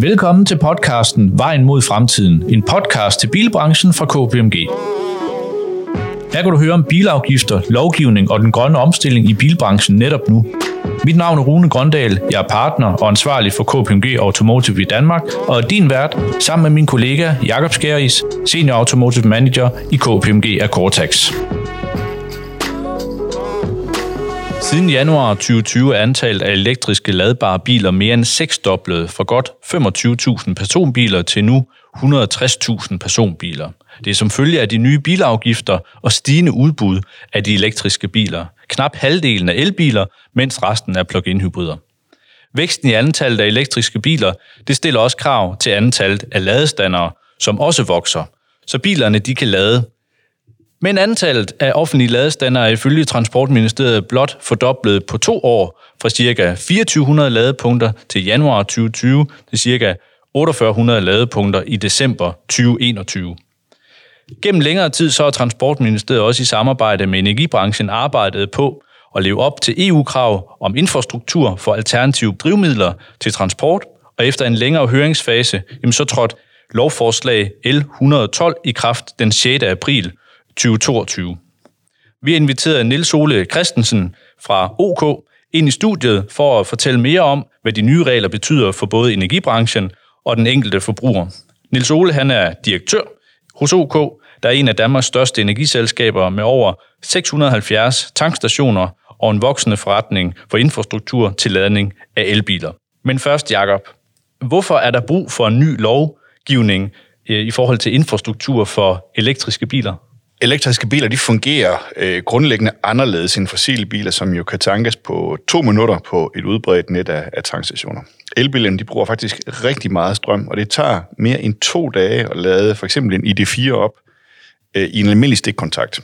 Velkommen til podcasten Vejen mod fremtiden, en podcast til bilbranchen fra KPMG. Her kan du høre om bilafgifter, lovgivning og den grønne omstilling i bilbranchen netop nu. Mit navn er Rune Grøndal, jeg er partner og ansvarlig for KPMG Automotive i Danmark, og er din vært sammen med min kollega Jakob Skærris, Senior Automotive Manager i KPMG Akortax. Siden januar 2020 er antallet af elektriske ladbare biler mere end seksdoblet fra godt 25.000 personbiler til nu 160.000 personbiler. Det er som følge af de nye bilafgifter og stigende udbud af de elektriske biler. Knap halvdelen af elbiler, mens resten er plug-in hybrider. Væksten i antallet af elektriske biler, det stiller også krav til antallet af ladestandere, som også vokser, så bilerne de kan lade. Men antallet af offentlige ladestandere er ifølge Transportministeriet blot fordoblet på 2 år, fra ca. 2400 ladepunkter til januar 2020 til ca. 4800 ladepunkter i december 2021. Gennem længere tid så har Transportministeriet også i samarbejde med energibranchen arbejdet på at leve op til EU-krav om infrastruktur for alternative drivmidler til transport, og efter en længere høringsfase, så trådte lovforslag L-112 i kraft den 6. april 2022. Vi har inviteret Niels Ole Christensen fra OK ind i studiet for at fortælle mere om, hvad de nye regler betyder for både energibranchen og den enkelte forbruger. Niels Ole, han er direktør hos OK, der er en af Danmarks største energiselskaber med over 670 tankstationer og en voksende forretning for infrastruktur til ladning af elbiler. Men først, Jakob, hvorfor er der brug for en ny lovgivning i forhold til infrastruktur for elektriske biler? Elektriske biler, de fungerer grundlæggende anderledes end fossile biler, som jo kan tankes på 2 minutter på et udbredt net af tankstationer. Elbilerne, de bruger faktisk rigtig meget strøm, og det tager mere end 2 dage at lade for eksempel en ID4 op i en almindelig stikkontakt.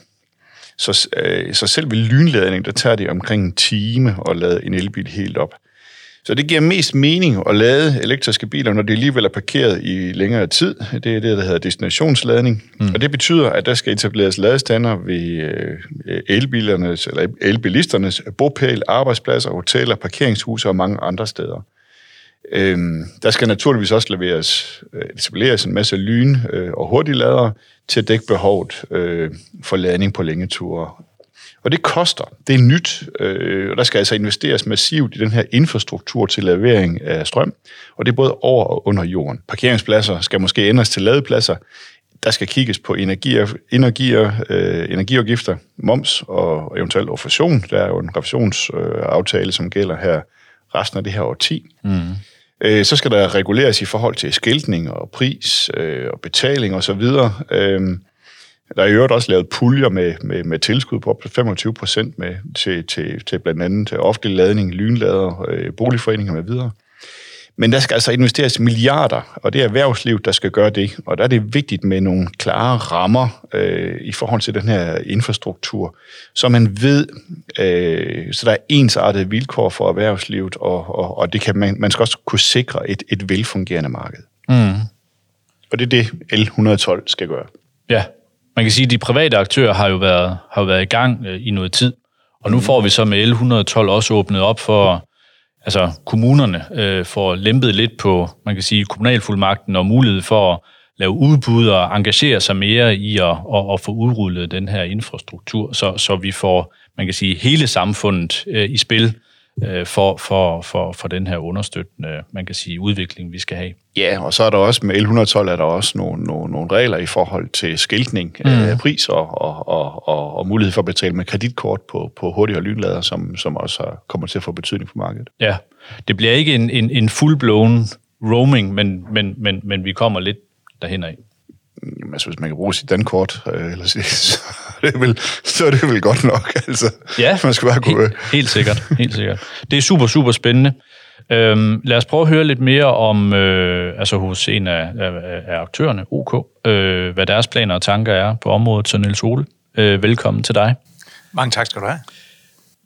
Så selv ved lynladning, der tager det omkring 1 time at lade en elbil helt op. Så det giver mest mening at lade elektriske biler, når de alligevel er parkeret i længere tid. Det er det, der hedder destinationsladning. Og det betyder, at der skal etableres ladestander ved elbilernes eller elbilisternes bopæl, arbejdspladser, hoteller, parkeringshuse og mange andre steder. Der skal naturligvis også etableres en masse lyn- og hurtigladere til at dække behovet for ladning på længe ture. Og det koster. Det er nyt, og der skal altså investeres massivt i den her infrastruktur til levering af strøm, og det er både over og under jorden. Parkeringspladser skal måske ændres til ladepladser. Der skal kigges på energiafgifter, moms og eventuelt refusion. Der er jo en refusionsaftale, som gælder her resten af det her årti. Så skal der reguleres i forhold til skiltning og pris og betaling osv. Der er i øvrigt også lavet puljer med tilskud på op til 25% til blandt andet til offentlig ladning, lynlader, boligforeninger med videre. Men der skal altså investeres milliarder, og det er erhvervslivet, der skal gøre det. Og der er det vigtigt med nogle klare rammer i forhold til den her infrastruktur, så man ved, så der er ensartede vilkår for erhvervslivet, og det kan man skal også kunne sikre et velfungerende marked. Og det er det, L112 skal gøre. Ja. Man kan sige, at de private aktører har jo været i gang i noget tid, og nu får vi så med L112 også åbnet op for, altså kommunerne får lempet lidt på, man kan sige, kommunalfuldmagten og mulighed for at lave udbud og engagere sig mere i at få udrullet den her infrastruktur, så vi får, man kan sige, hele samfundet i spil for den her understøttende, man kan sige, udvikling, vi skal have. Ja, og så er der også med L112 er der også nogle regler i forhold til skiltning af priser og mulighed for at betale med kreditkort på hurtige og lynlader, som også kommer til at få betydning for markedet. Ja, det bliver ikke en full-blown roaming, men vi kommer lidt derhen af. Jamen, altså, hvis man kan bruge sit dankort, så er det vel godt nok. Altså. Ja, man skal bare kunne... helt sikkert. Det er super, super spændende. Lad os prøve at høre lidt mere om, hos en af aktørerne, OK, hvad deres planer og tanker er på området. Så Niels Ole, velkommen til dig. Mange tak skal du have.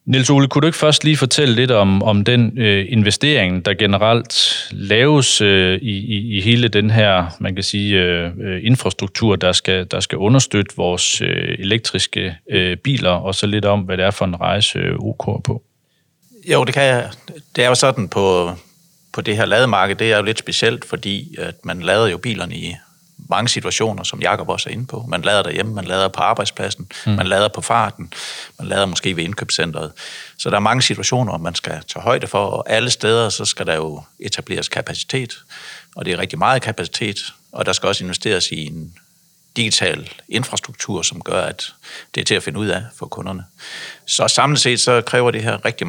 Niels Ole, kunne du ikke først lige fortælle lidt om den investering, der generelt laves i hele den her, man kan sige, infrastruktur, der skal understøtte vores elektriske biler, og så lidt om, hvad det er for en rejse OK på? Jo, det kan jeg. Det er jo sådan på på det her lademarked, det er jo lidt specielt, fordi at man lader jo bilerne i mange situationer, som Jakob også er inde på. Man lader derhjemme, man lader på arbejdspladsen, man lader på farten, man lader måske ved indkøbscentret. Så der er mange situationer, man skal tage højde for, og alle steder, så skal der jo etableres kapacitet, og det er rigtig meget kapacitet, og der skal også investeres i en digital infrastruktur, som gør, at det er til at finde ud af for kunderne. Så samlet set, så kræver det her rigtig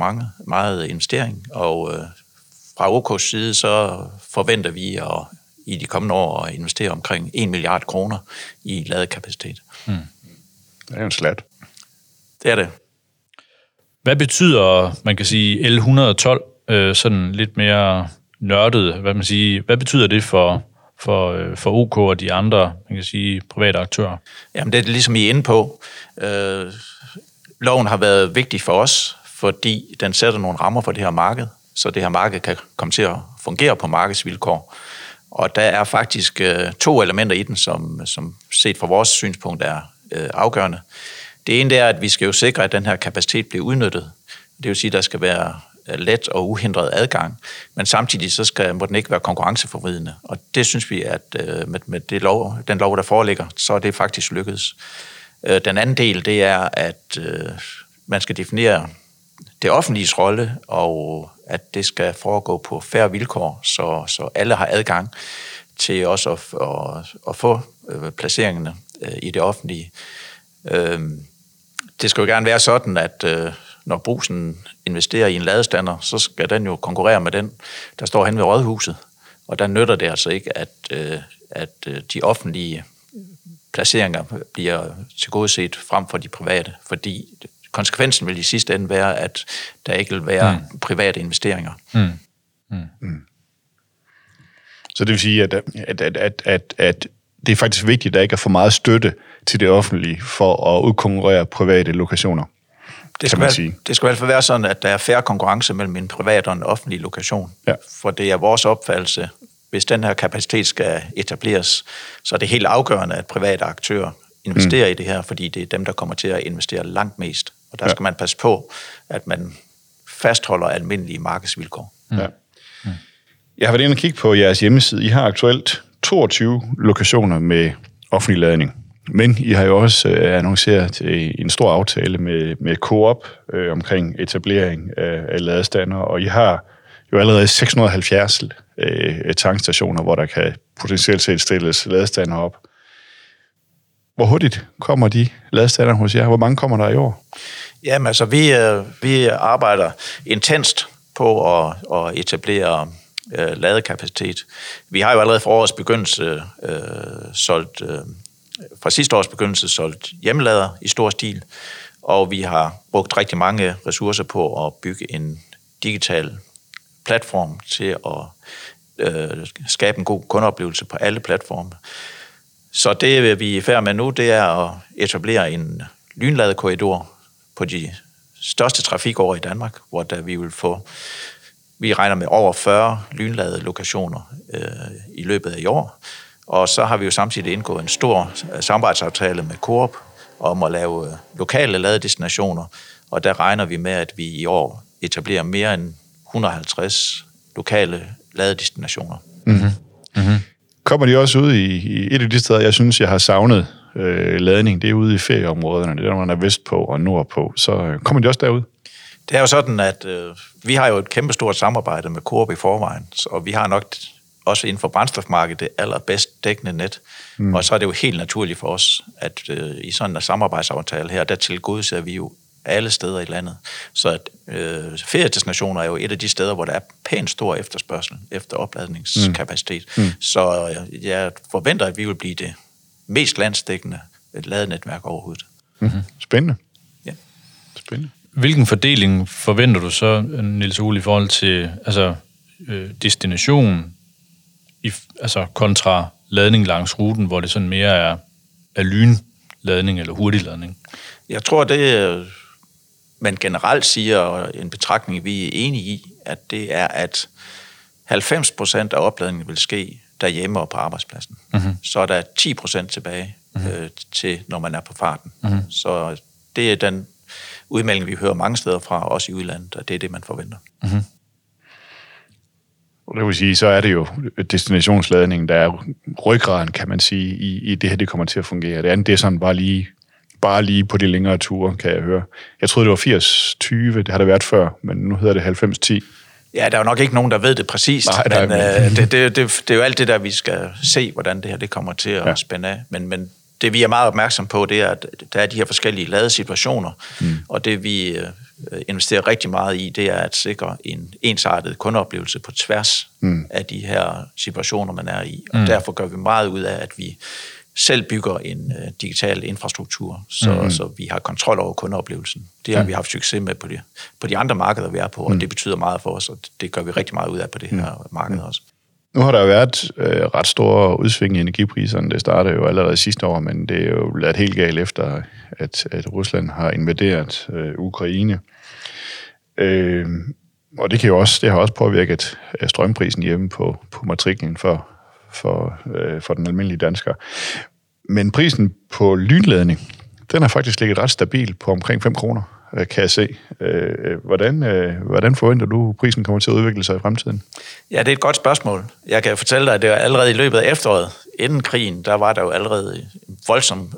meget investering, og fra OK's side, så forventer vi at i de kommende år at investere omkring 1 milliard kroner i ladekapacitet. Det er en slat. Det er det. Hvad betyder, man kan sige, L-112, sådan lidt mere nørdet, hvad betyder det for OK og de andre, man kan sige, private aktører? Jamen, det er ligesom I er inde på. Loven har været vigtig for os, fordi den sætter nogle rammer for det her marked, så det her marked kan komme til at fungere på markedsvilkår. Og der er faktisk to elementer i den, som set fra vores synspunkt er afgørende. Det ene er, at vi skal jo sikre, at den her kapacitet bliver udnyttet. Det vil sige, at der skal være let og uhindret adgang. Men samtidig så må den ikke være konkurrenceforvridende. Og det synes vi, at med den lov, der foreligger, så er det faktisk lykkedes. Den anden del, det er, at man skal definere det offentliges rolle, og at det skal foregå på fair vilkår, så alle har adgang til også at få placeringerne i det offentlige. Det skal jo gerne være sådan, at når brugsen investerer i en ladestander, så skal den jo konkurrere med den, der står hen ved rådhuset. Og der nytter det altså ikke, at de offentlige placeringer bliver tilgodeset frem for de private, fordi konsekvensen vil i sidste ende være, at der ikke vil være private investeringer. Så det vil sige, at det er faktisk vigtigt, at der ikke er for meget støtte til det offentlige for at udkonkurrere private lokationer, det skal i hvert fald være sådan, at der er fair konkurrence mellem en privat og en offentlig lokation. Ja. For det er vores opfattelse, hvis den her kapacitet skal etableres, så er det helt afgørende, at private aktører investerer i det her, fordi det er dem, der kommer til at investere langt mest. Og der skal man passe på, at man fastholder almindelige markedsvilkår. Ja. Jeg har været inde og kigge på jeres hjemmeside. I har aktuelt 22 lokationer med offentlig ladning. Men I har jo også annonceret en stor aftale med Coop omkring etablering af ladestander, og I har jo allerede 670 tankstationer, hvor der kan potentielt set stilles ladestander op. Hvor hurtigt kommer de ladestander hos jer? Hvor mange kommer der i år? Jamen altså, vi arbejder intenst på at etablere ladekapacitet. Vi har jo allerede fra sidste års begyndelse solgt hjemmelader i stor stil, og vi har brugt rigtig mange ressourcer på at bygge en digital platform til at skabe en god kundeoplevelse på alle platforme. Så det, vi er i færd med nu, det er at etablere en lynladekorridor på de største trafikårer i Danmark, hvor vi regner med over 40 lynladelokationer i løbet af i år. Og så har vi jo samtidig indgået en stor samarbejdsaftale med Coop om at lave lokale ladedestinationer, og der regner vi med, at vi i år etablerer mere end 150 lokale ladedestinationer. Kommer de også ud i et af de steder, jeg synes, jeg har savnet ladning, det er ude i ferieområderne, det er der, man er vestpå og nordpå, så kommer de også derud? Det er jo sådan, at vi har jo et kæmpestort samarbejde med Coop i forvejen, og vi har nok også inden for brændstofmarkedet det allerbedst dækkende net, og så er det jo helt naturligt for os, at i sådan en samarbejdsaftale her, der tilgodeser vi jo alle steder i landet. Så at feriedestinationer er jo et af de steder, hvor der er pænt stor efterspørgsel efter opladningskapacitet. Så jeg forventer, at vi vil blive det mest landsdækkende ladenetværk overhovedet. Spændende. Ja. Spændende. Hvilken fordeling forventer du så, Niels Ole, i forhold til destination kontra ladning langs ruten, hvor det sådan mere er lynladning eller hurtigladning? Jeg tror, det man generelt siger, og en betragtning, vi er enige i, at det er, at 90% af opladningen vil ske derhjemme og på arbejdspladsen. Så er der 10% tilbage til, når man er på farten. Så det er den udmelding, vi hører mange steder fra, også i udlandet, og det er det, man forventer. Og det vil sige, så er det jo destinationsladningen, der er ryggraden, kan man sige, i det her, det kommer til at fungere. Det andet, det er sådan bare lige på de længere ture, kan jeg høre. Jeg troede, det var 80-20, det har det været før, men nu hedder det 90-10. Ja, der er jo nok ikke nogen, der ved det præcist, men det er jo alt det der, vi skal se, hvordan det her det kommer til at spænde af. Men det, vi er meget opmærksom på, det er, at der er de her forskellige ladesituationer, og det vi investerer rigtig meget i, det er at sikre en ensartet kundeoplevelse på tværs af de her situationer, man er i. Og derfor gør vi meget ud af, at vi selv bygger en digital infrastruktur, så vi har kontrol over kundeoplevelsen. Det har vi haft succes med på de andre markeder, vi er på, og det betyder meget for os, og det gør vi rigtig meget ud af på det her marked også. Nu har der jo været ret store udsving i energipriserne. Det startede jo allerede sidste år, men det er jo ladt helt galt efter, at Rusland har invaderet Ukraine. Og det har også påvirket strømprisen hjemme på matriklen for den almindelige dansker. Men prisen på lynladning, den har faktisk ligget ret stabil på omkring 5 kroner, kan jeg se. Hvordan forventer du, prisen kommer til at udvikle sig i fremtiden? Ja, det er et godt spørgsmål. Jeg kan fortælle dig, at det var allerede i løbet af efteråret, inden krigen, der var der jo allerede en voldsom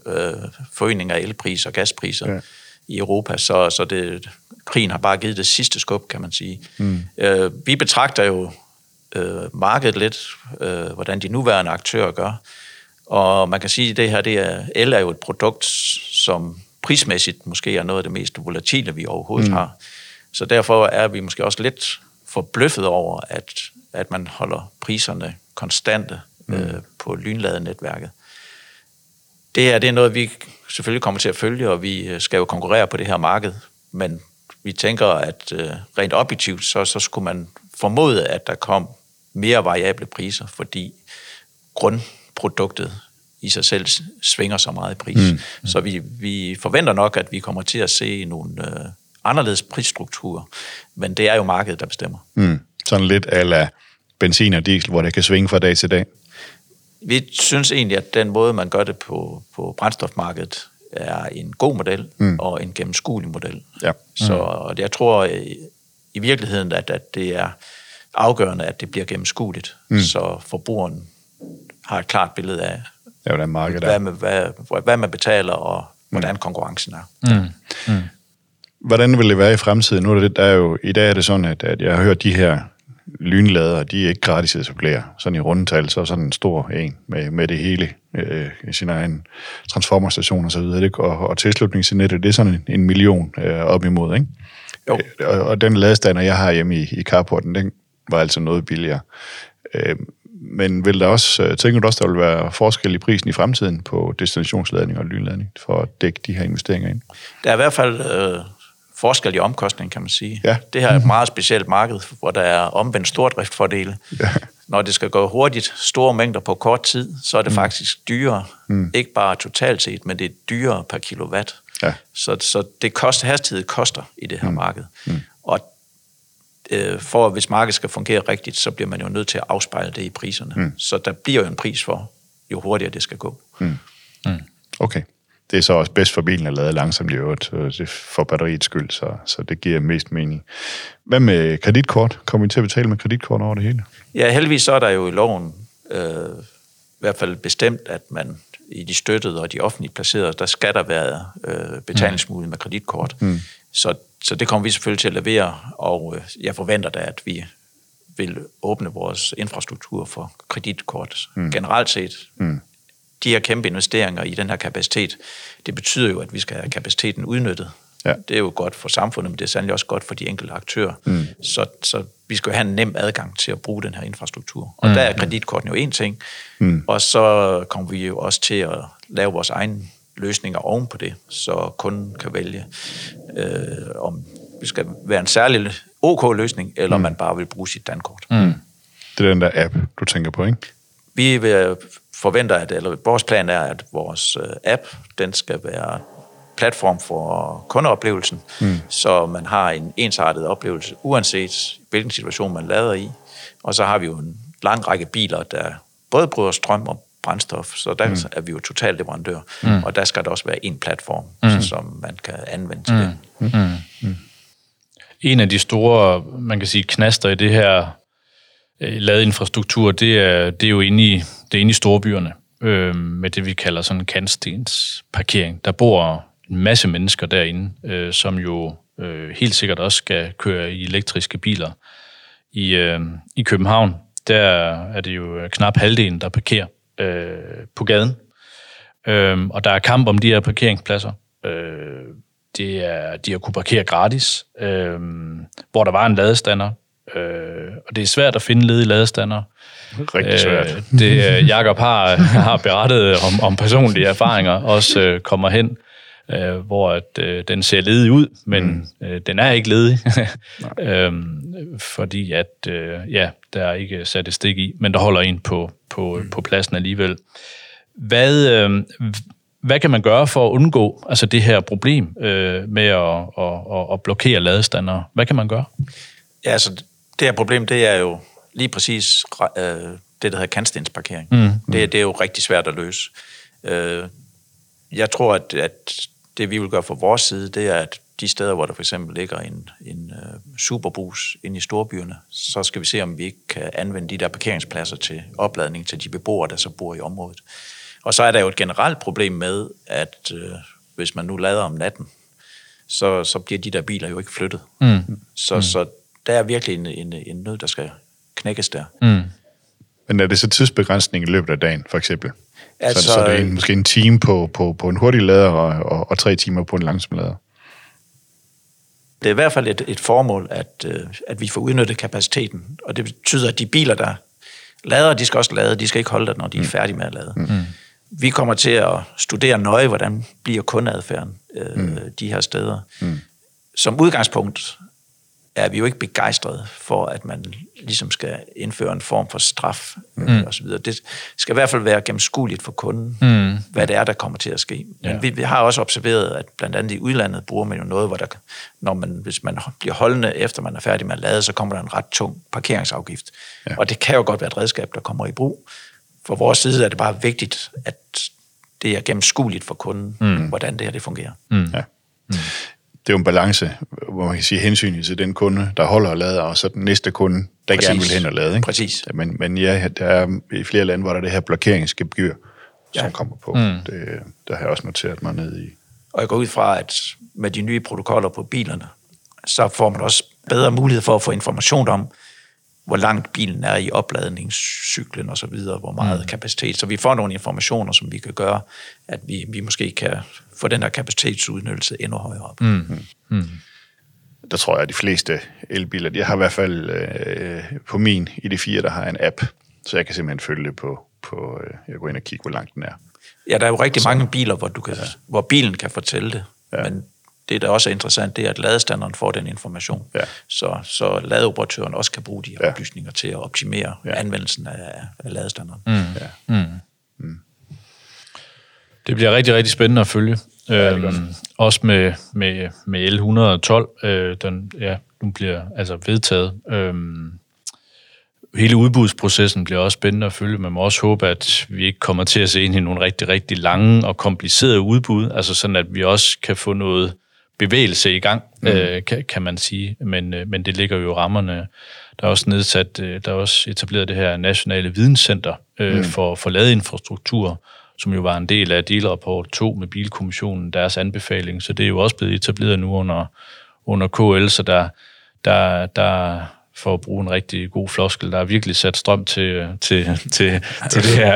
forøgning af elpriser og gaspriser i Europa, så krigen har bare givet det sidste skub, kan man sige. Vi betragter jo markedet lidt, hvordan de nuværende aktører gør. Og man kan sige, at det her, el er jo et produkt, som prismæssigt måske er noget af det mest volatile, vi overhovedet har. Så derfor er vi måske også lidt forbløffet over, at man holder priserne konstante på lynladenetværket. Det her, det er noget, vi selvfølgelig kommer til at følge, og vi skal jo konkurrere på det her marked, men vi tænker, at rent objektivt, så skulle man formode, at der kom mere variable priser, fordi grundproduktet i sig selv svinger så meget i pris. Så vi forventer nok, at vi kommer til at se nogle anderledes prisstrukturer, men det er jo markedet, der bestemmer. Sådan lidt a la benzin og diesel, hvor det kan svinge fra dag til dag? Vi synes egentlig, at den måde, man gør det på brændstofmarkedet, er en god model og en gennemskuelig model. Ja. Så jeg tror i virkeligheden, at det er afgørende, at det bliver gennemskueligt, så forbrugeren har et klart billede af, hvad man betaler, og hvordan konkurrencen er. Hvordan vil det være i fremtiden? Nu er det, i dag er det sådan, at jeg har hørt de her lynladere, de er ikke gratis at supplere. Sådan i rundetal, så er sådan en stor en med det hele i sin egen transformerstation og så videre. Og tilslutning til nettet, det er sådan 1 million op imod, ikke? Jo. Og den ladestander, jeg har hjemme i carporten, den var altså noget billigere. Men vil der også, tænker du også, der vil være forskel i prisen i fremtiden på destinationsladning og lynladning for at dække de her investeringer ind? Der er i hvert fald forskel i omkostning, kan man sige. Ja. Det her er et meget specielt marked, hvor der er omvendt stordriftfordele. Ja. Når det skal gå hurtigt, store mængder på kort tid, så er det faktisk dyrere. Ikke bare totalt set, men det er dyrere per kilowatt. Ja. Så det koster, hastighed koster i det her marked. Og hvis markedet skal fungere rigtigt, så bliver man jo nødt til at afspejle det i priserne. Så der bliver jo en pris for, jo hurtigere det skal gå. Okay. Det er så også bedst for bilen at lade langsomt i øvrigt, for batteriets skyld, så det giver mest mening. Hvad med kreditkort? Kommer vi til at betale med kreditkort over det hele? Ja, heldigvis så er der jo i loven i hvert fald bestemt, at man i de støttede og de offentligt placerede, der skal der være betalingsmulighed med kreditkort. Så det kommer vi selvfølgelig til at levere, og jeg forventer da, at vi vil åbne vores infrastruktur for kreditkort generelt set. De her kæmpe investeringer i den her kapacitet, det betyder jo, at vi skal have kapaciteten udnyttet. Ja. Det er jo godt for samfundet, men det er sandelig også godt for de enkelte aktører. Så vi skal jo have en nem adgang til at bruge den her infrastruktur. Og der er kreditkortene jo én ting, og så kommer vi jo også til at lave vores egen løsninger oven på det, så kunden kan vælge, om det skal være en særlig OK-løsning, eller man bare vil bruge sit dankort. Det er den der app, du tænker på, ikke? Vi forventer, eller vores plan er, at vores app, den skal være platform for kundeoplevelsen, så man har en ensartet oplevelse, uanset hvilken situation man lader i. Og så har vi jo en lang række biler, der både bruger strøm og brændstof, så der er vi jo total leverandør, og der skal der også være en platform, som man kan anvende til det. En af de store, man kan sige, knaster i det her ladeinfrastruktur, det er jo inde i storbyerne, med det, vi kalder sådan kantstensparkering. Der bor en masse mennesker derinde, som jo helt sikkert også skal køre i elektriske biler. I København, der er det jo knap halvdelen, der parkerer på gaden. Og der er kamp om de her parkeringspladser. De har kunnet parkere gratis, hvor der var en ladestander. Og det er svært at finde ledige ladestander. Rigtig svært. Jakob har berettet om personlige erfaringer, også kommer hen, hvor at, den ser ledig ud, men den er ikke ledig, fordi at, der er ikke sat et stik i, men der holder en på pladsen alligevel. Hvad kan man gøre for at undgå altså det her problem med at blokere ladestander? Hvad kan man gøre? Ja, altså det her problem, det er jo lige præcis det, der hedder kantstensparkering. Det er jo rigtig svært at løse. Jeg tror, at det vi vil gøre fra vores side, det er, at de steder, hvor der for eksempel ligger en superbus inde i storbyerne, så skal vi se, om vi ikke kan anvende de der parkeringspladser til opladning til de beboere, der så bor i området. Og så er der jo et generelt problem med, at hvis man nu lader om natten, så bliver de der biler jo ikke flyttet. Så der er virkelig en nød, der skal knækkes der. Men er det så tidsbegrænsning i løbet af dagen, for eksempel? Altså, så er det måske en time på en hurtig lader og 3 timer på en langsom lader? Det er i hvert fald et formål, at vi får udnyttet kapaciteten. Og det betyder, at de biler, der lader, de skal også lade. De skal ikke holde det, når de er færdige med at lade. Vi kommer til at studere nøje, hvordan bliver kundeadfærden de her steder. Som udgangspunkt er vi jo ikke begejstrede for, at man ligesom skal indføre en form for straf osv. Det skal i hvert fald være gennemskueligt for kunden, hvad det er, der kommer til at ske. Men vi har også observeret, at blandt andet i udlandet bruger man jo noget, hvor der, hvis man bliver holdende, efter man er færdig med at lade, så kommer der en ret tung parkeringsafgift. Og det kan jo godt være et redskab, der kommer i brug. For vores side er det bare vigtigt, at det er gennemskueligt for kunden, hvordan det her det fungerer. Det er jo en balance, hvor man kan sige hensyn til den kunde, der holder og lader, og så den næste kunde, der gerne vil hen og lade. Ikke? Præcis. Men ja, der er i flere lande, hvor der er det her blokeringsgebyr, som kommer på. Det der har jeg også noteret mig ned i. Og jeg går ud fra, at med de nye protokoller på bilerne, så får man også bedre mulighed for at få information om, hvor langt bilen er i opladningscyklen og så videre, hvor meget kapacitet. Så vi får nogle informationer, som vi kan gøre, at vi måske kan få den der kapacitetsudnyttelse endnu højere op. Der tror jeg, at de fleste elbiler, jeg har i hvert fald på min ID4, der har en app, så jeg kan simpelthen følge det på jeg går ind og kigger, hvor langt den er. Ja, der er jo rigtig mange biler, hvor hvor bilen kan fortælle det, men det, der også er interessant, det er, at ladestanderen får den information, så ladeoperatøren også kan bruge de her oplysninger til at optimere anvendelsen af ladestanderen. Det bliver rigtig, rigtig spændende at følge. Også med L-112, nu bliver altså vedtaget. Hele udbudsprocessen bliver også spændende at følge. Man må også håbe, at vi ikke kommer til at se ind i nogle rigtig, rigtig lange og komplicerede udbud, altså sådan, at vi også kan få noget bevægelse i gang, kan man sige, men det ligger jo rammerne. Der er også etableret det her nationale videnscenter for ladeinfrastruktur, som jo var en del af delrapport 2 med Bilkommissionen, deres anbefaling, så det er jo også blevet etableret nu under KL, så der for at bruge en rigtig god floskel, der er virkelig sat strøm til det her,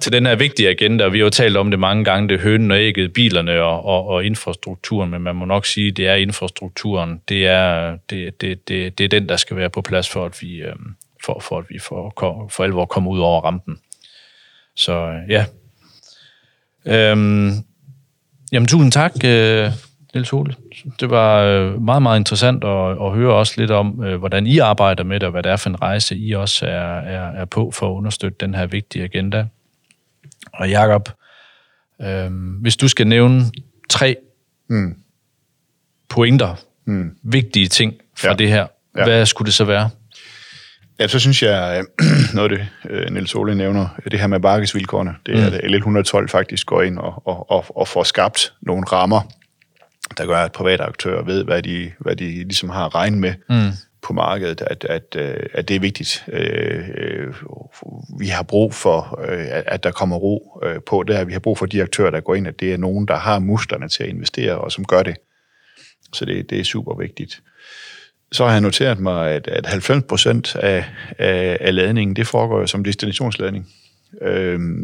til den her vigtige agenda. Vi har jo talt om det mange gange, det hønen og ægget, bilerne og infrastrukturen, men man må nok sige, det er infrastrukturen, det er den, der skal være på plads for, at vi for alvor kommer ud over rampen. Så ja. Jamen, tusind tak, Niels Ole. Det var meget, meget interessant at høre også lidt om, hvordan I arbejder med det, og hvad det er for en rejse, I også er på for at understøtte den her vigtige agenda. Og Jakob, hvis du skal nævne 3 pointer, vigtige ting fra det her, hvad skulle det så være? Ja, så synes jeg, noget af det, Niels Ole nævner, det her med markedsvilkårene, det er, at L112 faktisk går ind og får skabt nogle rammer, der gør, at private aktører ved, hvad de ligesom har at regne med, på markedet, at det er vigtigt. Vi har brug for, at der kommer ro på det her. Vi har brug for de aktører, der går ind, at det er nogen, der har musklerne til at investere, og som gør det. Så det er super vigtigt. Så har jeg noteret mig, at 90% af ladningen, det foregår jo som destinationsladning.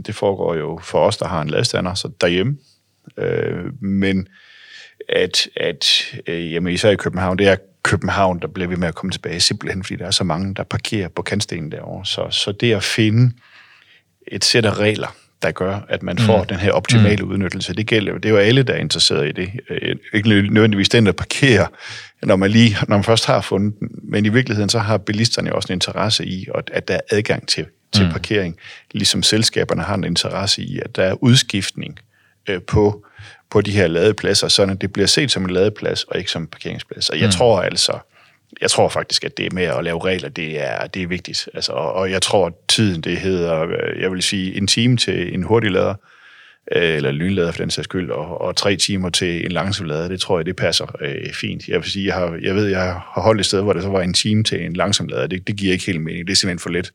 Det foregår jo for os, der har en ladestander, så derhjemme. Men jamen især i København, det er København, der bliver ved med at komme tilbage, simpelthen fordi der er så mange, der parkerer på kantstenen derovre. Så det at finde et sæt af regler, der gør, at man får den her optimale udnyttelse, det gælder jo. Det er jo alle, der er interesseret i det. Ikke nødvendigvis den, der parkerer, når man først har fundet den. Men i virkeligheden, så har bilisterne også en interesse i, at der er adgang til parkering. Ligesom selskaberne har en interesse i, at der er udskiftning på de her ladepladser, sådan at det bliver set som en ladeplads og ikke som en parkeringsplads. Og jeg tror faktisk, at det med at lave regler, det er vigtigt. Altså, og jeg tror, at tiden, det hedder, jeg vil sige, en time til en hurtiglader, eller lynlader for den sags skyld, og 3 timer til en langsomlader, det tror jeg, det passer fint. Jeg vil sige, jeg har holdt et sted, hvor der så var en time til en langsomlader. Det giver ikke helt mening. Det er simpelthen for let.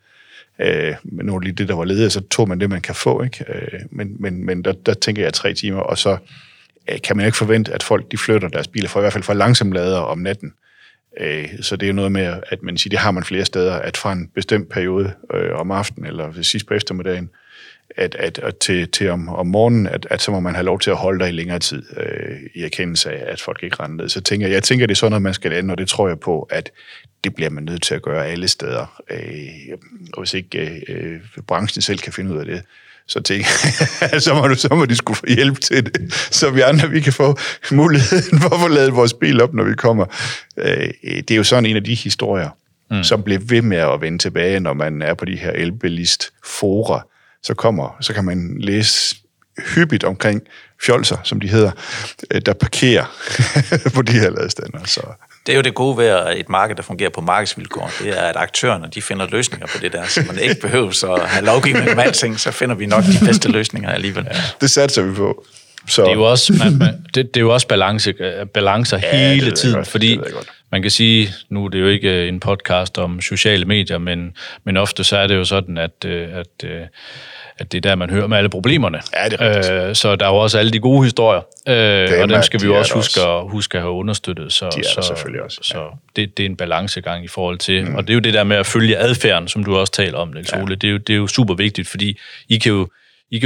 Men nu er det, der var ledigt, så tog man det, man kan få, ikke? Men der tænker jeg 3 timer, og så kan man ikke forvente, at folk de flytter deres biler, for i hvert fald for langsomladere om natten. Så det er jo noget med, at man siger, det har man flere steder, at fra en bestemt periode om aftenen, eller sidst på eftermiddagen, at til om morgenen, at så må man have lov til at holde der i længere tid, i erkendelse af, at folk ikke render ned. Så jeg tænker, det er sådan noget, man skal ende, og det tror jeg på, at det bliver man nødt til at gøre alle steder. Og hvis ikke branchen selv kan finde ud af det, så tænker jeg, så må de skulle få hjælp til det, så vi andre, vi kan få muligheden for at få lavet vores bil op, når vi kommer. Det er jo sådan en af de historier, som bliver ved med at vende tilbage, når man er på de her elbilist-fora, så kan man læse hyppigt omkring fjolser, som de hedder, der parkerer på de her ladestander. Så det er jo det gode ved et marked, der fungerer på markedsvilkår. Det er, at aktørerne de finder løsninger på det der, så man ikke behøver at have lovgivning om alting, så finder vi nok de bedste løsninger alligevel. Ja, det satser vi på. Så. Det er jo også, balancer ja, hele tiden, godt, fordi man kan sige, nu er det jo ikke en podcast om sociale medier, men ofte så er det jo sådan, at det er der, man hører med alle problemerne. Ja, det er rigtigt. Så der er jo også alle de gode historier, og dem skal vi jo også huske at have understøttet. Så, de er der selvfølgelig også. Ja. Så det er en balancegang i forhold til, og det er jo det der med at følge adfærden, som du også taler om, Niels Ole. Det er jo super vigtigt, fordi I kan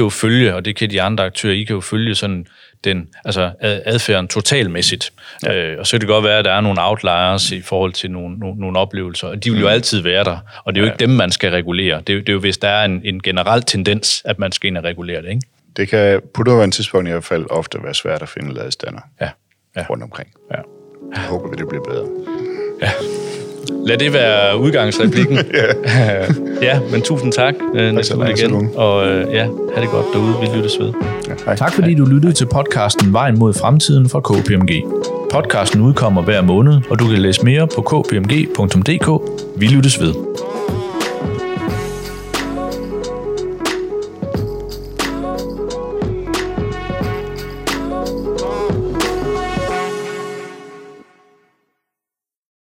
jo følge, og det kan de andre aktører, I kan jo følge sådan den, altså adfærden totalmæssigt. Ja. Og så kan det godt være, at der er nogle outliers i forhold til nogle oplevelser, og de vil jo altid være der, og det er jo ikke dem, man skal regulere. Det er jo, hvis der er en generel tendens, at man skal ind og regulere det, ikke? Det kan på nuværende tidspunkt i hvert fald ofte være svært at finde ladestander rundt omkring. Ja. Jeg håber, at det bliver bedre. Ja. Lad det være udgangsreplikken. Ja, men tusind tak, Niels Ole, igen. Og ha' det godt derude. Vi lyttes ved. Ja, tak fordi du lyttede til podcasten Vejen mod fremtiden fra KPMG. Podcasten udkommer hver måned, og du kan læse mere på kpmg.dk. Vi lyttes ved.